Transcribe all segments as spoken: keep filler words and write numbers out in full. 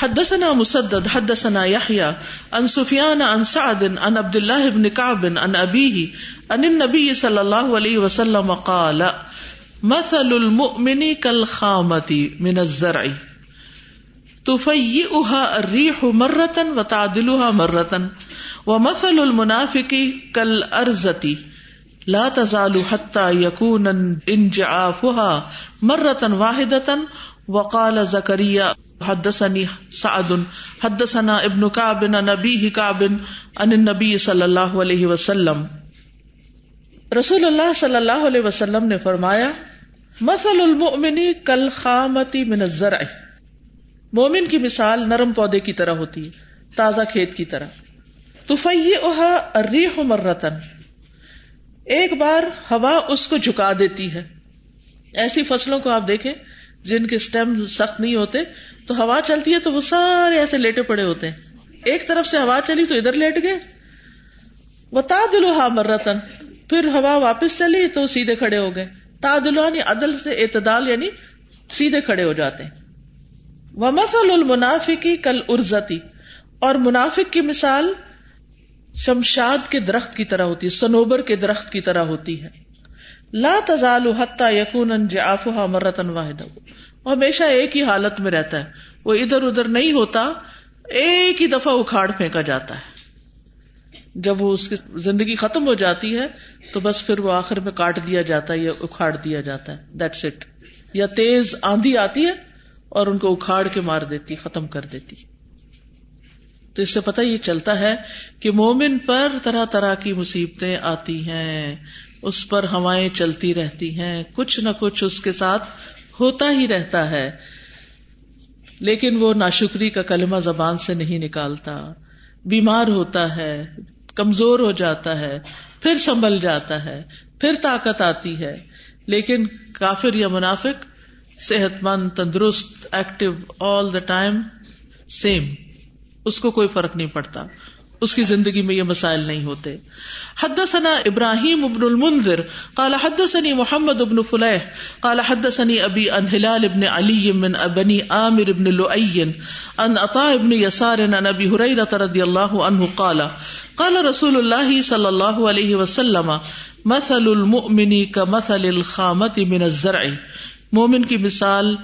حدثنا مسدد حدثنا يحيى عن سفيان عن سعد عن عبد الله بن كعب عن أبيه عن النبي صلى الله عليه وسلم قال مثل المؤمن كالخامة من الزرع تفيئها الريح مرة وتعدلها مرة ومثل المنافق كالأرزة لا تزال حتى يكون انجعافها مرة واحدة وقال زكريا حدثني سعد حدثنا ابن كعب عن أبيه كعب عن النبي صلی اللہ علیہ وسلم. رسول اللہ صلی اللہ علیہ وسلم نے فرمایا مثل المؤمن كالخامة من الزرع، مومن کی مثال نرم پودے کی طرح ہوتی ہے، تازہ کھیت کی طرح. تفیئها الريح مرة، ایک بار ہوا اس کو جھکا دیتی ہے. ایسی فصلوں کو آپ دیکھیں جن کے سٹیم سخت نہیں ہوتے، تو ہوا چلتی ہے تو وہ سارے ایسے لیٹے پڑے ہوتے ہیں، ایک طرف سے ہوا چلی تو ادھر لیٹ گئے. وتعدلها مرة، پھر ہوا واپس چلی تو سیدھے کھڑے ہو گئے. تعدل یعنی عدل سے اعتدال، یعنی سیدھے کھڑے ہو جاتے ہیں. ومثل المنافق كالأرزة، اور منافق کی مثال شمشاد کے درخت کی طرح ہوتی ہے، صنوبر کے درخت کی طرح ہوتی ہے. لا تزال حتى يكون انجعافها مرة واحدة، وہ ہمیشہ ایک ہی حالت میں رہتا ہے، وہ ادھر ادھر نہیں ہوتا، ایک ہی دفعہ اکھاڑ پھینکا جاتا ہے. جب وہ اس کی زندگی ختم ہو جاتی ہے تو بس پھر وہ آخر میں کاٹ دیا جاتا ہے یا اکھاڑ دیا جاتا ہے، دیٹس اٹ. یا تیز آندھی آتی ہے اور ان کو اکھاڑ کے مار دیتی، ختم کر دیتی. تو اس سے پتہ یہ چلتا ہے کہ مومن پر طرح طرح کی مصیبتیں آتی ہیں، اس پر ہوائیں چلتی رہتی ہیں، کچھ نہ کچھ اس کے ساتھ ہوتا ہی رہتا ہے، لیکن وہ ناشکری کا کلمہ زبان سے نہیں نکالتا. بیمار ہوتا ہے، کمزور ہو جاتا ہے، پھر سنبھل جاتا ہے، پھر طاقت آتی ہے. لیکن کافر یا منافق صحت مند، تندرست، active all the time, same, اس کو کوئی فرق نہیں پڑتا، اس کی زندگی میں یہ مسائل نہیں ہوتے. حدثنا ابراہیم ابن المنذر قال حدثني محمد ابن فلیح قال حدثني ابی عن ہلال ابن علی من بنی عامر ابن لؤي عن عطاء ابن یسار عن ابی ہریرہ رضی اللہ عنہ قال قال رسول اللہ صلی اللہ علیہ وسلم مثل المؤمن كمثل الخامة من الزرع، مومن کی مثال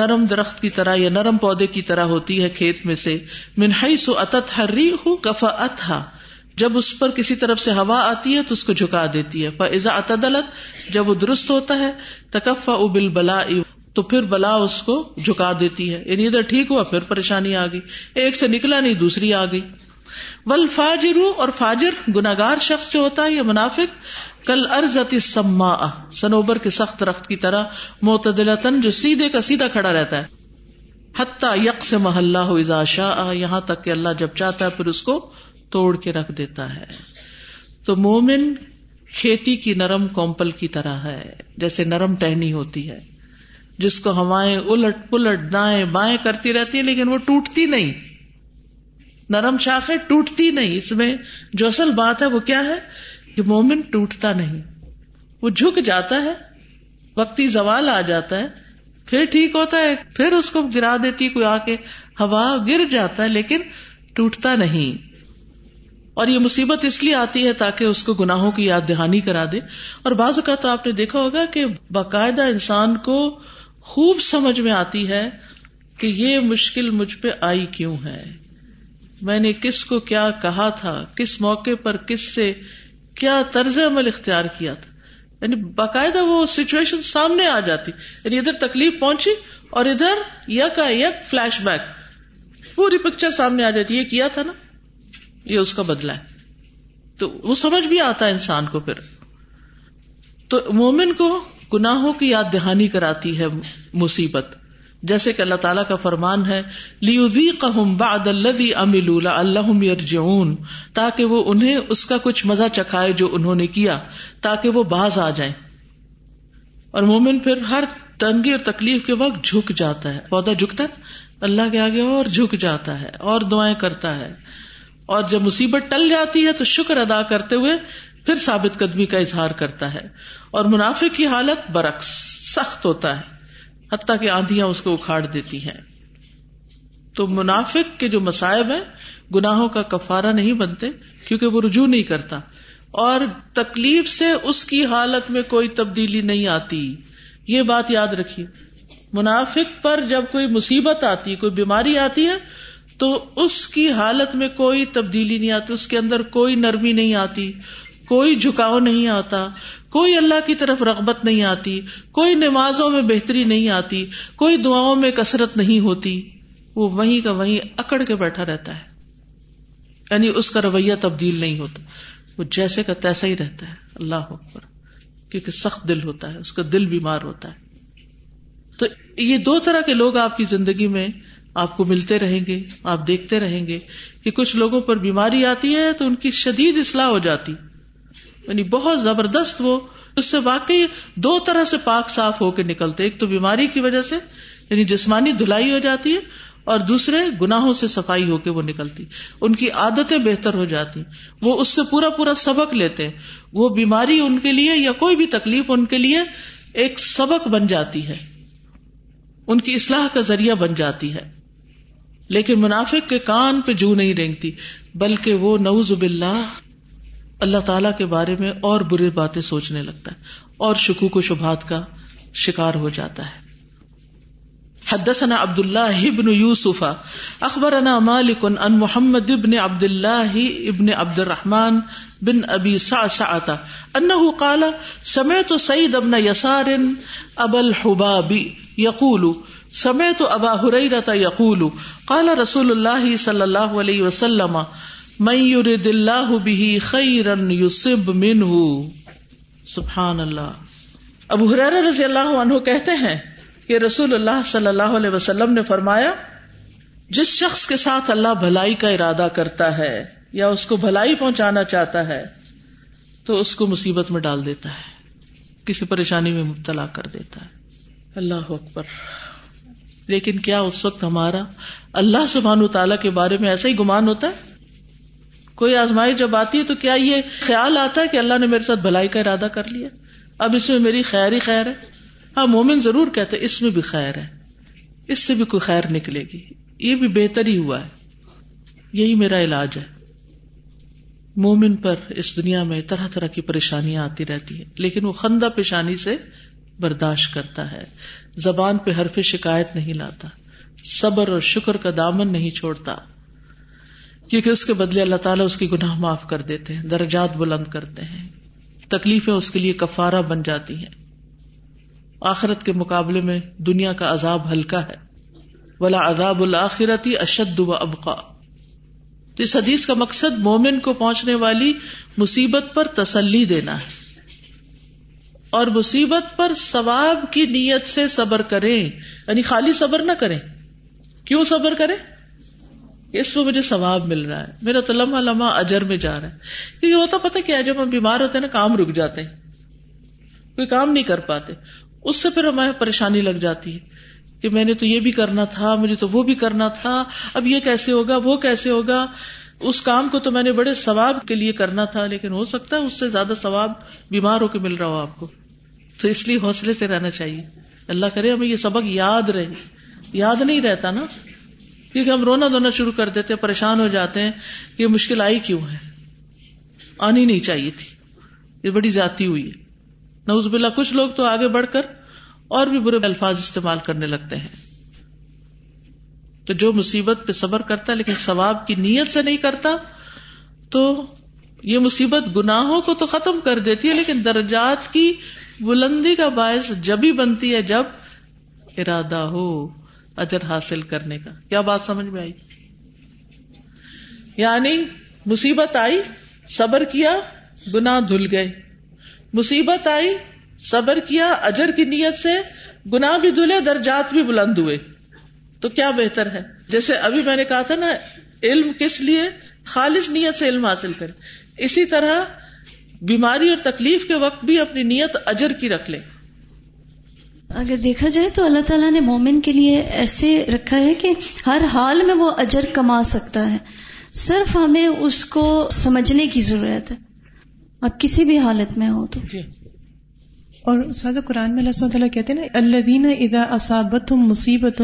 نرم درخت کی طرح یا نرم پودے کی طرح ہوتی ہے کھیت میں سے. من حیث اتتها الريح كفأتها، جب اس پر کسی طرف سے ہوا آتی ہے تو اس کو جھکا دیتی ہے. فاذا اعتدلت، جب وہ درست ہوتا ہے، تکفأ بالبلاء، تو پھر بلا اس کو جھکا دیتی ہے، یعنی ادھر ٹھیک ہوا پھر پریشانی آ گئی، ایک سے نکلا نہیں دوسری آ گئی. والفاجر، اور فاجر گناہگار شخص جو ہوتا ہے یا منافق، کالارضۃ السماء، صنوبر کے سخت درخت کی طرح، معتدلۃً، جو سیدھے کا سیدھا کھڑا رہتا ہے. حتیٰ یقسمہ اللہ اذا شاء، یہاں تک کہ اللہ جب چاہتا ہے پھر اس کو توڑ کے رکھ دیتا ہے. تو مومن کھیتی کی نرم کومپل کی طرح ہے، جیسے نرم ٹہنی ہوتی ہے جس کو ہوائیں الٹ پلٹ دائیں بائیں کرتی رہتی ہیں لیکن وہ ٹوٹتی نہیں. نرم شاخیں ٹوٹتی نہیں. اس میں جو اصل بات ہے وہ کیا ہے کہ مومن ٹوٹتا نہیں، وہ جھک جاتا ہے، وقتی زوال آ جاتا ہے، پھر ٹھیک ہوتا ہے، پھر اس کو گرا دیتی کوئی آ کے ہوا، گر جاتا ہے لیکن ٹوٹتا نہیں. اور یہ مصیبت اس لیے آتی ہے تاکہ اس کو گناہوں کی یاد دہانی کرا دے. اور بعض اوقات تو آپ نے دیکھا ہوگا کہ باقاعدہ انسان کو خوب سمجھ میں آتی ہے کہ یہ مشکل مجھ پہ آئی کیوں ہے، میں نے کس کو کیا کہا تھا، کس موقع پر کس سے کیا طرز عمل اختیار کیا تھا. یعنی باقاعدہ وہ سچویشن سامنے آ جاتی، یعنی ادھر تکلیف پہنچی اور ادھر یک یک فلیش بیک، پوری پکچر سامنے آ جاتی، یہ کیا تھا نا، یہ اس کا بدلہ ہے. تو وہ سمجھ بھی آتا ہے انسان کو. پھر تو مومن کو گناہوں کی یاد دہانی کراتی ہے مصیبت، جیسے کہ اللہ تعالیٰ کا فرمان ہے لِيُذِيقَهُمْ بَعْدَ الَّذِي عَمِلُوا لَعَلَّهُمْ يَرْجِعُونَ، تاکہ وہ انہیں اس کا کچھ مزہ چکھائے جو انہوں نے کیا، تاکہ وہ باز آ جائیں. اور مومن پھر ہر تنگی اور تکلیف کے وقت جھک جاتا ہے، پودا جھکتا ہے اللہ کے آگے اور جھک جاتا ہے اور دعائیں کرتا ہے، اور جب مصیبت ٹل جاتی ہے تو شکر ادا کرتے ہوئے پھر ثابت قدمی کا اظہار کرتا ہے. اور منافق کی حالت برعکس، سخت ہوتا ہے، حتیٰ کہ آندھیاں اس کو اکھاڑ دیتی ہیں. تو منافق کے جو مصائب ہیں گناہوں کا کفارہ نہیں بنتے کیونکہ وہ رجوع نہیں کرتا، اور تکلیف سے اس کی حالت میں کوئی تبدیلی نہیں آتی. یہ بات یاد رکھیے، منافق پر جب کوئی مصیبت آتی، کوئی بیماری آتی ہے تو اس کی حالت میں کوئی تبدیلی نہیں آتی، اس کے اندر کوئی نرمی نہیں آتی، کوئی جھکاؤ نہیں آتا، کوئی اللہ کی طرف رغبت نہیں آتی، کوئی نمازوں میں بہتری نہیں آتی، کوئی دعاؤں میں کثرت نہیں ہوتی، وہ وہیں کا وہیں اکڑ کے بیٹھا رہتا ہے. یعنی اس کا رویہ تبدیل نہیں ہوتا، وہ جیسے کا تیسا ہی رہتا ہے. اللہ اکبر، کیونکہ سخت دل ہوتا ہے، اس کا دل بیمار ہوتا ہے. تو یہ دو طرح کے لوگ آپ کی زندگی میں آپ کو ملتے رہیں گے، آپ دیکھتے رہیں گے کہ کچھ لوگوں پر بیماری آتی ہے تو ان کی شدید اصلاح ہو جاتی، یعنی بہت زبردست، وہ اس سے واقعی دو طرح سے پاک صاف ہو کے نکلتے، ایک تو بیماری کی وجہ سے یعنی جسمانی دھلائی ہو جاتی ہے، اور دوسرے گناہوں سے صفائی ہو کے وہ نکلتی، ان کی عادتیں بہتر ہو جاتی، وہ اس سے پورا پورا سبق لیتے ہیں. وہ بیماری ان کے لیے یا کوئی بھی تکلیف ان کے لیے ایک سبق بن جاتی ہے، ان کی اصلاح کا ذریعہ بن جاتی ہے. لیکن منافق کے کان پہ جو نہیں رینگتی، بلکہ وہ نعوذ باللہ اللہ تعالیٰ کے بارے میں اور برے باتیں سوچنے لگتا ہے اور شکوک و شبہات کا شکار ہو جاتا ہے. حدثنا عبد اللہ ابن یوسف اخبرنا مالک عن محمد ابن عبد اللہ ابن عبد الرحمن بن ابی سعسعہ انہ قال سمعت سعید ابن یسار ابا الحباب یقول سمعت ابا ہریرہ یقول قال رسول اللہ صلی اللہ علیہ وسلم من یرد اللہ بہ خیرا یصب منہ. سبحان اللہ. ابو ہریرہ رضی اللہ عنہ کہتے ہیں کہ رسول اللہ صلی اللہ علیہ وسلم نے فرمایا، جس شخص کے ساتھ اللہ بھلائی کا ارادہ کرتا ہے یا اس کو بھلائی پہنچانا چاہتا ہے تو اس کو مصیبت میں ڈال دیتا ہے، کسی پریشانی میں مبتلا کر دیتا ہے. اللہ اکبر. لیکن کیا اس وقت ہمارا اللہ سبحانہ تعالیٰ کے بارے میں ایسا ہی گمان ہوتا ہے؟ کوئی آزمائی جب آتی ہے تو کیا یہ خیال آتا ہے کہ اللہ نے میرے ساتھ بھلائی کا ارادہ کر لیا، اب اس میں میری خیر ہی خیر ہے؟ ہاں، مومن ضرور کہتے اس میں بھی خیر ہے، اس سے بھی کوئی خیر نکلے گی، یہ بھی بہتر ہی ہوا ہے، یہی میرا علاج ہے. مومن پر اس دنیا میں طرح طرح کی پریشانیاں آتی رہتی ہیں، لیکن وہ خندہ پیشانی سے برداشت کرتا ہے، زبان پہ حرف شکایت نہیں لاتا، صبر اور شکر کا دامن نہیں چھوڑتا، کیونکہ اس کے بدلے اللہ تعالیٰ اس کی گناہ معاف کر دیتے ہیں، درجات بلند کرتے ہیں، تکلیفیں اس کے لیے کفارہ بن جاتی ہیں. آخرت کے مقابلے میں دنیا کا عذاب ہلکا ہے، ولا عذاب الآخرۃ اشد و ابقا. تو اس حدیث کا مقصد مومن کو پہنچنے والی مصیبت پر تسلی دینا ہے، اور مصیبت پر ثواب کی نیت سے صبر کریں، یعنی خالی صبر نہ کریں. کیوں صبر کریں؟ اس میں مجھے ثواب مل رہا ہے، میرا تو لمحہ لمحہ اجر میں جا رہا ہے. کیونکہ ہوتا پتہ کیا ہے، جب ہم بیمار ہوتے ہیں نا، کام رک جاتے ہیں، کوئی کام نہیں کر پاتے، اس سے پھر ہمیں پریشانی لگ جاتی ہے کہ میں نے تو یہ بھی کرنا تھا، مجھے تو وہ بھی کرنا تھا، اب یہ کیسے ہوگا، وہ کیسے ہوگا، اس کام کو تو میں نے بڑے ثواب کے لیے کرنا تھا، لیکن ہو سکتا ہے اس سے زیادہ ثواب بیمار ہو کے مل رہا ہو آپ کو. تو اس لیے حوصلے سے رہنا چاہیے. اللہ کرے ہمیں یہ سبق یاد رہے، یاد نہیں رہتا نا، کیونکہ ہم رونا دھونا شروع کر دیتے ہیں، پریشان ہو جاتے ہیں کہ یہ مشکل آئی کیوں ہے، آنی نہیں چاہیے تھی، یہ بڑی زیادتی ہوئی ہے. نعوذ باللہ. کچھ لوگ تو آگے بڑھ کر اور بھی برے الفاظ استعمال کرنے لگتے ہیں. تو جو مصیبت پہ صبر کرتا ہے لیکن ثواب کی نیت سے نہیں کرتا، تو یہ مصیبت گناہوں کو تو ختم کر دیتی ہے، لیکن درجات کی بلندی کا باعث جب ہی بنتی ہے جب ارادہ ہو اجر حاصل کرنے کا. کیا بات سمجھ میں آئی؟ یعنی مصیبت آئی، صبر کیا، گناہ دھل گئے. مصیبت آئی، صبر کیا، اجر کی نیت سے گناہ بھی دھلے، درجات بھی بلند ہوئے. تو کیا بہتر ہے؟ جیسے ابھی میں نے کہا تھا نا، علم کس لیے؟ خالص نیت سے علم حاصل کریں. اسی طرح بیماری اور تکلیف کے وقت بھی اپنی نیت اجر کی رکھ لیں. اگر دیکھا جائے تو اللہ تعالیٰ نے مومن کے لیے ایسے رکھا ہے کہ ہر حال میں وہ اجر کما سکتا ہے، صرف ہمیں اس کو سمجھنے کی ضرورت ہے، اب کسی بھی حالت میں ہو تو. جی. اور سادہ قرآن میں اللہ سبحانہ تعالیٰ کہتے ہیں نا، الذین اذا اصابتهم مصیبۃ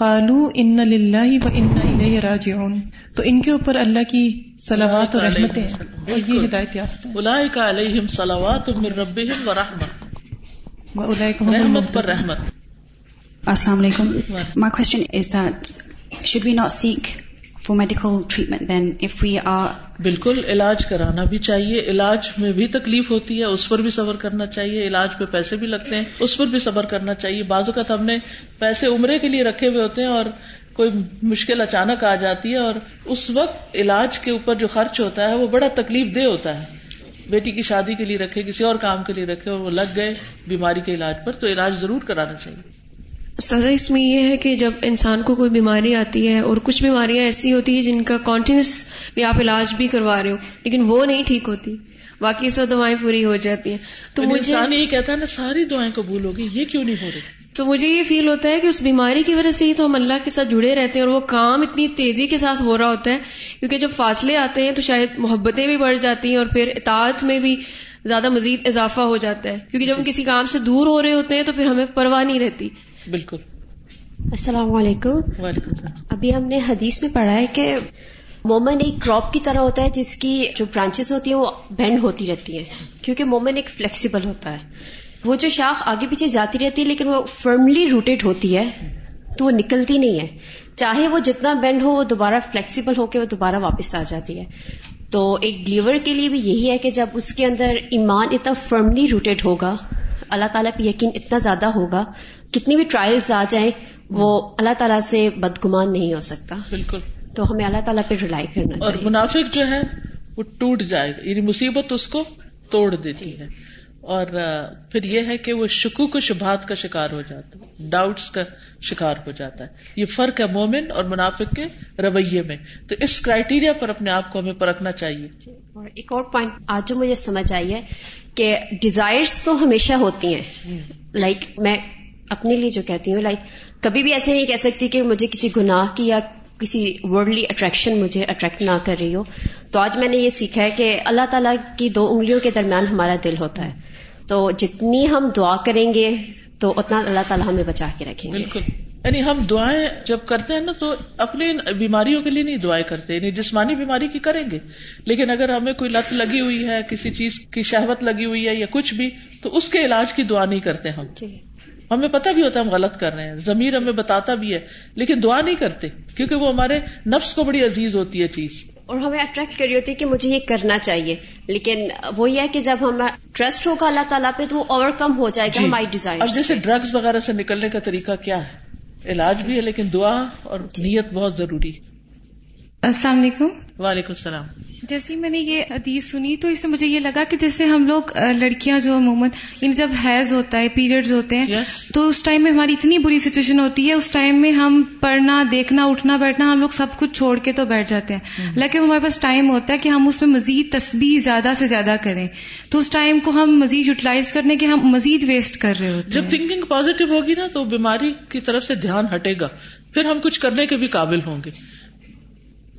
قالوا ان للہ و انا الیہ راجعون، تو ان کے اوپر اللہ کی صلوات اور رحمتیں ہیں اور یہ ہدایت یافتہ ہیں۔ اولئک علیہم صلوات من ربہم و رحمۃ، اولئک ہم رحمت پر رحمت۔ السلام علیکم، my question is that should we not seek for medical treatment then if we are بالکل علاج کرانا بھی چاہیے، علاج میں بھی تکلیف ہوتی ہے، اس پر بھی صبر کرنا چاہیے، علاج پہ پیسے بھی لگتے ہیں، اس پر بھی صبر کرنا چاہیے۔ بعض اوقات ہم نے پیسے عمرے کے لیے رکھے ہوئے ہوتے ہیں اور کوئی مشکل اچانک آ جاتی ہے، اور اس وقت علاج کے اوپر جو خرچ ہوتا ہے وہ بڑا تکلیف دہ ہوتا ہے۔ بیٹی کی شادی کے لیے رکھے، کسی اور کام کے لیے رکھے، اور وہ لگ گئے بیماری کے علاج پر، تو علاج ضرور کرانا چاہیے۔ سر اس میں یہ ہے کہ جب انسان کو کوئی بیماری آتی ہے، اور کچھ بیماریاں ایسی ہوتی ہیں جن کا کنٹینیوسلی آپ علاج بھی کروا رہے ہو لیکن وہ نہیں ٹھیک ہوتی، باقی سب دوائیں پوری ہو جاتی ہیں، تو مجھے انسان یہ کہتا ہے نا ساری دعائیں قبول ہوگی، یہ کیوں نہیں ہو رہی؟ تو مجھے یہ فیل ہوتا ہے کہ اس بیماری کی وجہ سے ہی تو ہم اللہ کے ساتھ جڑے رہتے ہیں، اور وہ کام اتنی تیزی کے ساتھ ہو رہا ہوتا ہے، کیونکہ جب فاصلے آتے ہیں تو شاید محبتیں بھی بڑھ جاتی ہیں اور پھر اطاعت میں بھی زیادہ مزید اضافہ ہو جاتا ہے، کیونکہ جب ہم کسی کام سے دور ہو رہے ہوتے ہیں تو پھر ہمیں پرواہ نہیں رہتی۔ بالکل۔ السلام علیکم۔ وعلیکم السلام۔ ابھی ہم نے حدیث میں پڑھا ہے کہ مومن ایک کراپ کی طرح ہوتا ہے جس کی جو برانچز ہوتی ہیں وہ بینڈ ہوتی رہتی ہیں، کیونکہ مومن ایک فلیکسیبل ہوتا ہے، وہ جو شاخ آگے پیچھے جاتی رہتی ہے لیکن وہ فرملی روٹیڈ ہوتی ہے تو وہ نکلتی نہیں ہے، چاہے وہ جتنا بینڈ ہو وہ دوبارہ فلیکسیبل ہو کے وہ دوبارہ واپس آ جاتی ہے۔ تو ایک بلیور کے لیے بھی یہی ہے کہ جب اس کے اندر ایمان اتنا فرملی روٹیڈ ہوگا، اللہ تعالیٰ پہ یقین اتنا زیادہ ہوگا، کتنی بھی ٹرائلز آ جائیں وہ اللہ تعالیٰ سے بدگمان نہیں ہو سکتا۔ بالکل، تو ہمیں اللہ تعالیٰ پہ رلائی کرنا اور چاہیے۔ اور منافق جو ہے وہ ٹوٹ جائے گا، یعنی مصیبت اس کو توڑ دیتی ہے، اور پھر یہ ہے کہ وہ شکوک و شبہات کا شکار ہو جاتا ہے، ڈاؤٹس کا شکار ہو جاتا ہے۔ یہ فرق ہے مومن اور منافق کے رویے میں، تو اس کرائیٹیریا پر اپنے آپ کو ہمیں پرکھنا چاہیے۔ اور ایک اور پوائنٹ آج جو مجھے سمجھ آئی ہے کہ ڈیزائرز تو ہمیشہ ہوتی ہیں، لائک like, میں اپنے لیے جو کہتی ہوں، لائک like, کبھی بھی ایسے نہیں کہہ سکتی کہ مجھے کسی گناہ کی یا کسی ورلڈلی اٹریکشن مجھے اٹریکٹ نہ کر رہی ہو۔ تو آج میں نے یہ سیکھا ہے کہ اللہ تعالیٰ کی دو انگلیوں کے درمیان ہمارا دل ہوتا ہے، تو جتنی ہم دعا کریں گے تو اتنا اللہ تعالیٰ ہمیں بچا کے رکھیں گے۔ بالکل، یعنی ہم دعائیں جب کرتے ہیں نا تو اپنے بیماریوں کے لیے نہیں دعائیں کرتے، یعنی جسمانی بیماری کی کریں گے، لیکن اگر ہمیں کوئی لت لگی ہوئی ہے، کسی چیز کی شہوت لگی ہوئی ہے یا کچھ بھی، تو اس کے علاج کی دعا نہیں کرتے ہم۔ جی، ہمیں پتہ بھی ہوتا ہے ہم غلط کر رہے ہیں، ضمیر ہمیں بتاتا بھی ہے، لیکن دعا نہیں کرتے، کیونکہ وہ ہمارے نفس کو بڑی عزیز ہوتی ہے چیز، اور ہمیں اٹریکٹ کری ہوتی ہے کہ مجھے یہ کرنا چاہیے، لیکن وہ یہ ہے کہ جب ہمیں ٹرسٹ ہوگا اللہ تعالیٰ پہ تو وہ اوور کم ہو جائے گا ہماری ڈیزائر۔ اور جیسے ڈرگز وغیرہ سے نکلنے کا طریقہ کیا ہے؟ علاج بھی ہے لیکن دعا اور نیت بہت ضروری ہے۔ السلام علیکم۔ وعلیکم السلام۔ جیسے میں نے یہ حدیث سنی تو اس سے مجھے یہ لگا کہ جیسے ہم لوگ لڑکیاں جو عموماً یعنی جب حیض ہوتا ہے، پیریڈز ہوتے ہیں، yes. تو اس ٹائم میں ہماری اتنی بری سچویشن ہوتی ہے، اس ٹائم میں ہم پڑھنا، دیکھنا، اٹھنا، بیٹھنا، ہم لوگ سب کچھ چھوڑ کے تو بیٹھ جاتے ہیں، hmm. لیکن ہمارے پاس ٹائم ہوتا ہے کہ ہم اس میں مزید تسبیح زیادہ سے زیادہ کریں، تو اس ٹائم کو ہم مزید یوٹیلائز کرنے کے ہم مزید ویسٹ کر رہے ہوتے ہیں۔ جب تھنکنگ پازیٹو ہوگی نا تو بیماری کی طرف سے دھیان ہٹے گا، پھر ہم کچھ کرنے کے بھی قابل ہوں گے۔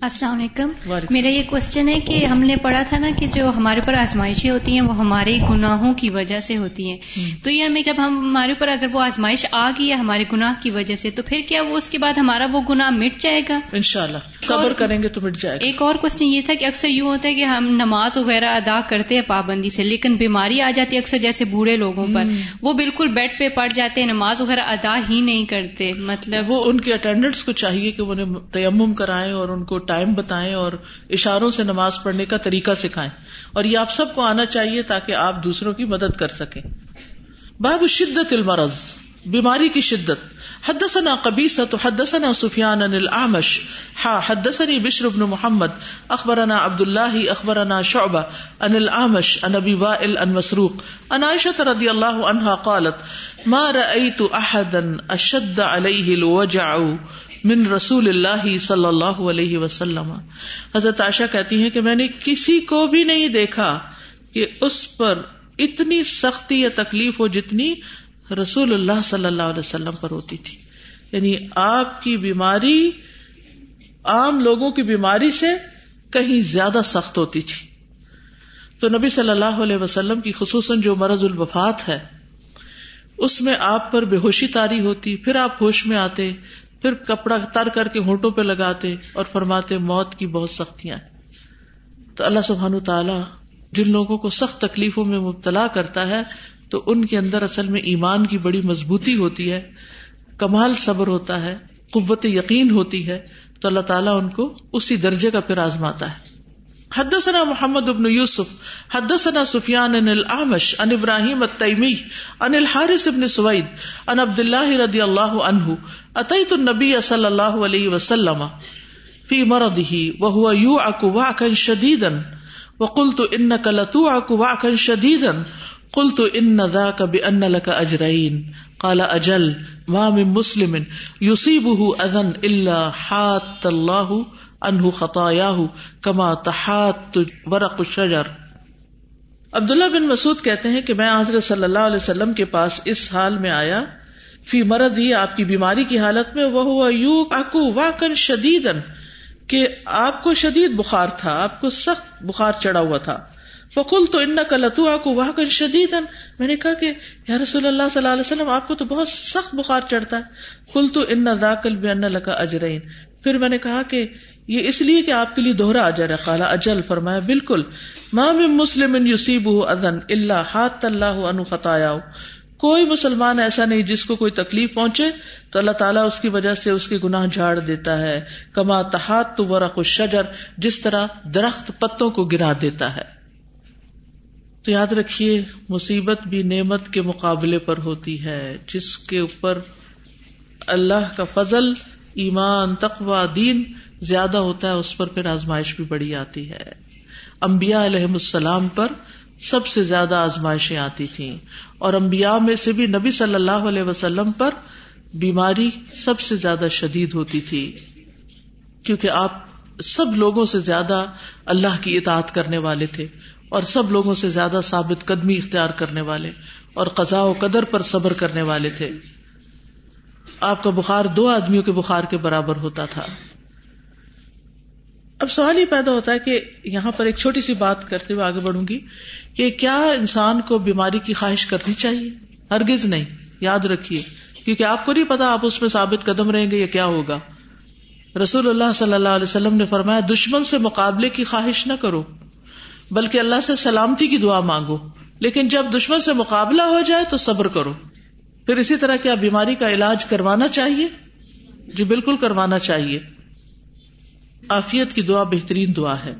السلام علیکم۔ میرا یہ کوسچن ہے کہ ہم نے پڑھا تھا نا کہ جو ہمارے اوپر آزمائشیں ہوتی ہیں وہ ہمارے گناہوں کی وجہ سے ہوتی ہیں، تو یہ ہمیں جب ہمارے اوپر اگر وہ آزمائش آ گئی ہے ہمارے گناہ کی وجہ سے، تو پھر کیا وہ اس کے بعد ہمارا وہ گناہ مٹ جائے گا؟ انشاءاللہ صبر کریں گے تو مٹ جائے گا۔ ایک اور کوسچن یہ تھا کہ اکثر یوں ہوتا ہے کہ ہم نماز وغیرہ ادا کرتے ہیں پابندی سے، لیکن بیماری آ جاتی ہے اکثر، جیسے بوڑھے لوگوں پر، وہ بالکل بیڈ پہ پڑ جاتے ہیں، نماز وغیرہ ادا ہی نہیں کرتے، مطلب وہ ان کے اٹینڈنٹس کو چاہیے کہ انہیں تیمم کرائیں اور ان کو ٹائم بتائیں اور اشاروں سے نماز پڑھنے کا طریقہ سکھائیں، اور یہ آپ سب کو آنا چاہیے تاکہ آپ دوسروں کی مدد کر سکیں۔ باب شدت المرض، بیماری کی شدت۔ حدثنا قبیصۃ حدثنا سفیان عن الاعمش ہا حدثنی بشر بن محمد اخبرنا عبد اللہ اخبرنا شعبہ عن الاعمش عن ابی وائل عن مسروق عن عائشہ رضی اللہ عنہا قالت ما رأیت احدا اشد علیہ الوجع من رسول اللہ صلی اللہ علیہ وسلم۔ حضرت عائشہ کہتی ہیں کہ میں نے کسی کو بھی نہیں دیکھا کہ اس پر اتنی سختی یا تکلیف ہو جتنی رسول اللہ صلی اللہ علیہ وسلم پر ہوتی تھی، یعنی آپ کی بیماری عام لوگوں کی بیماری سے کہیں زیادہ سخت ہوتی تھی۔ تو نبی صلی اللہ علیہ وسلم کی خصوصاً جو مرض الوفات ہے اس میں آپ پر بے ہوشی طاری ہوتی، پھر آپ ہوش میں آتے، پھر کپڑا تر کر کے ہونٹوں پہ لگاتے اور فرماتے موت کی بہت سختیاں. تو اللہ سبحانہ وتعالی جن لوگوں کو سخت تکلیفوں میں مبتلا کرتا ہے تو ان کے اندر اصل میں ایمان کی بڑی مضبوطی ہوتی ہے, کمال صبر ہوتا ہے, قوت یقین ہوتی ہے. تو اللہ تعالیٰ ان کو اسی درجے کا پھر آزماتا ہے. حدثنا محمد بن یوسف حدثنا سفیان عن الاعمش عن ابراہیم التیمی عن الحارث بن سوید عن عبد اللہ رضی اللہ عنہ اتیت النبی صلی اللہ علیہ وسلم فی مرضه وهو یوعک وعکا شدیدا وقلت انک لتوعک وعکا شدیدا قلت ان ذاک بان لک اجرین قال اجل ما من مسلم یصیبه اذی الا حات اللہ انہو خطایاہو کما تحات ورق الشجر. عبداللہ بن مسعود کہتے ہیں کہ میں حضرت صلی اللہ علیہ وسلم کے پاس اس حال میں آیا, فی مرضی آپ کی بیماری کی حالت میں, وہو یوعکو وعکا شدیدا کہ آپ کو شدید بخار تھا, آپ کو سخت بخار چڑھا ہوا تھا. فقلت انک لتوعک وعکا شدیدا, میں نے کہا کہ یا رسول اللہ صلی اللہ علیہ وسلم آپ کو تو بہت سخت بخار چڑھتا ہے. قلت ان ذاک بان لک اجرین, پھر میں نے کہا کہ یہ اس لیے کہ آپ کے لیے دوہرا اجر ہے. قال اجل, فرمایا بالکل. ما من مسلم یصیبہ اذن الا حاط اللہ عنہ خطایا, کوئی مسلمان ایسا نہیں جس کو کوئی تکلیف پہنچے تو اللہ تعالیٰ اس کی وجہ سے اس کے گناہ جھاڑ دیتا ہے. کما تحات ورق الشجر, جس طرح درخت پتوں کو گرا دیتا ہے. تو یاد رکھیے مصیبت بھی نعمت کے مقابلے پر ہوتی ہے, جس کے اوپر اللہ کا فضل, ایمان, تقوی, دین زیادہ ہوتا ہے اس پر پھر آزمائش بھی بڑی آتی ہے. انبیاء علیہم السلام پر سب سے زیادہ آزمائشیں آتی تھیں, اور انبیاء میں سے بھی نبی صلی اللہ علیہ وسلم پر بیماری سب سے زیادہ شدید ہوتی تھی, کیونکہ آپ سب لوگوں سے زیادہ اللہ کی اطاعت کرنے والے تھے اور سب لوگوں سے زیادہ ثابت قدمی اختیار کرنے والے اور قضاء و قدر پر صبر کرنے والے تھے. آپ کا بخار دو آدمیوں کے بخار کے برابر ہوتا تھا. اب سوال یہ پیدا ہوتا ہے کہ یہاں پر ایک چھوٹی سی بات کرتے ہوئے آگے بڑھوں گی کہ کیا انسان کو بیماری کی خواہش کرنی چاہیے؟ ہرگز نہیں. یاد رکھیے, کیونکہ آپ کو نہیں پتا آپ اس میں ثابت قدم رہیں گے یا کیا ہوگا. رسول اللہ صلی اللہ علیہ وسلم نے فرمایا دشمن سے مقابلے کی خواہش نہ کرو, بلکہ اللہ سے سلامتی کی دعا مانگو, لیکن جب دشمن سے مقابلہ ہو جائے تو صبر کرو. پھر اسی طرح کیا بیماری کا علاج کروانا چاہیے؟ جو بالکل کروانا چاہیے. عافیت کی دعا بہترین دعا ہے.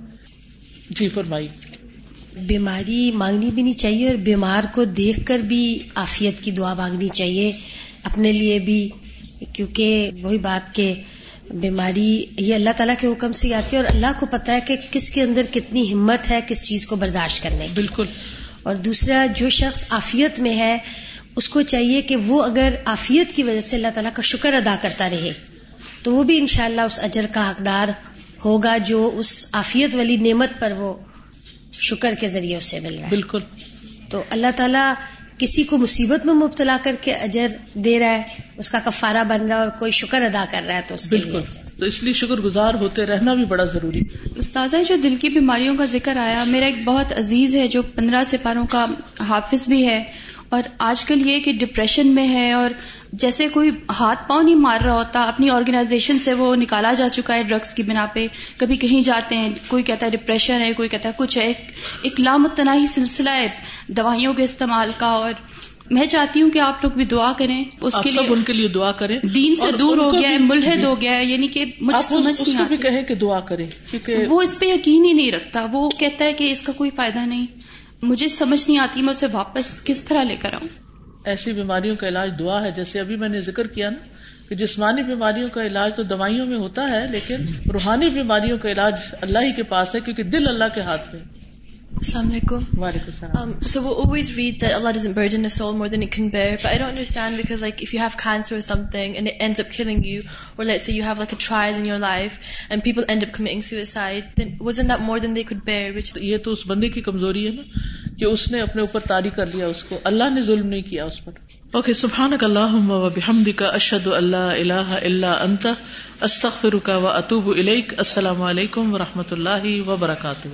جی فرمائیے. بیماری مانگنی بھی نہیں چاہیے, اور بیمار کو دیکھ کر بھی عافیت کی دعا مانگنی چاہیے اپنے لیے بھی, کیونکہ وہی بات کہ بیماری یہ اللہ تعالیٰ کے حکم سے آتی ہے, اور اللہ کو پتہ ہے کہ کس کے اندر کتنی ہمت ہے کس چیز کو برداشت کرنے. بالکل. اور دوسرا جو شخص عافیت میں ہے اس کو چاہیے کہ وہ اگر عافیت کی وجہ سے اللہ تعالیٰ کا شکر ادا کرتا رہے تو وہ بھی انشاءاللہ اس اجر کا حقدار ہوگا جو اس عافیت والی نعمت پر وہ شکر کے ذریعے اسے مل رہا ہے. بالکل. تو اللہ تعالیٰ کسی کو مصیبت میں مبتلا کر کے اجر دے رہا ہے, اس کا کفارہ بن رہا ہے, اور کوئی شکر ادا کر رہا ہے تو اس کے لیے اجر. تو اس لیے شکر گزار ہوتے رہنا بھی بڑا ضروری. استاذہ جو دل کی بیماریوں کا ذکر آیا, میرا ایک بہت عزیز ہے جو پندرہ سپاروں کا حافظ بھی ہے, اور آج کل یہ کہ ڈپریشن میں ہے, اور جیسے کوئی ہاتھ پاؤں نہیں مار رہا ہوتا, اپنی آرگنائزیشن سے وہ نکالا جا چکا ہے ڈرگس کی بنا پہ. کبھی کہیں جاتے ہیں, کوئی کہتا ہے ڈپریشن ہے, کوئی کہتا ہے کچھ ہے, ایک, ایک لامتناہی سلسلہ ہے دوائیوں کے استعمال کا. اور میں چاہتی ہوں کہ آپ لوگ بھی دعا کریں اس کے لیے, ان کے لیے دعا کریں. دین سے دور ہو گیا ہے, ملحد ہو گیا ہے, یعنی کہ مجھے سمجھ نہیں آتی. کہیں کہ دعا کریں, وہ اس پہ یقین ہی نہیں رکھتا, وہ کہتا ہے کہ اس کا کوئی فائدہ نہیں. مجھے سمجھ نہیں آتی میں اسے واپس کس طرح لے کر آؤں. ایسی بیماریوں کا علاج دعا ہے, جیسے ابھی میں نے ذکر کیا نا کہ جسمانی بیماریوں کا علاج تو دوائیوں میں ہوتا ہے, لیکن روحانی بیماریوں کا علاج اللہ ہی کے پاس ہے, کیونکہ دل اللہ کے ہاتھ میں. السلام علیکم. وعلیکم السلام. So we always read that Allah doesn't burden a soul more than it can bear, but I don't understand, because like if you have cancer or something and it ends up killing you, or let's say you have like a trial in your life and people end up committing suicide, then wasn't that more than they could bear? Which یہ تو اس بندے کی کمزوری ہے نا کہ اس نے اپنے اوپر طاری کر لیا, اس کو اللہ نے ظلم نہیں کیا اس پر. اوکے. سبحانک اللہم و بحمدک, اشہد ان لا الہ الا انت, استغفرک و اتوب الیک. السلام علیکم و رحمۃ اللہ وبرکاتہ.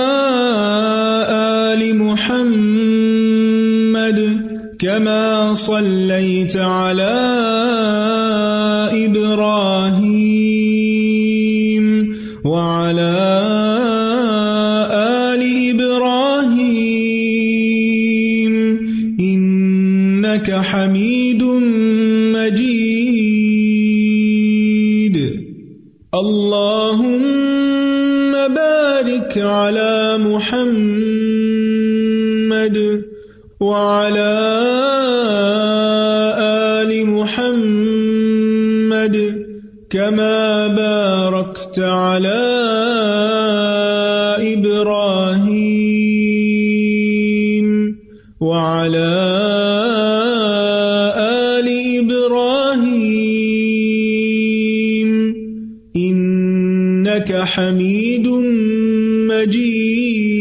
آل محمد كما صليت على إبراهيم وعلى آل إبراهيم إنك حميد مجيد. اللهم بارك على محمد وعلى آل محمد كما باركت على إبراهيم وعلى آل إبراهيم إنك حميد مجيد.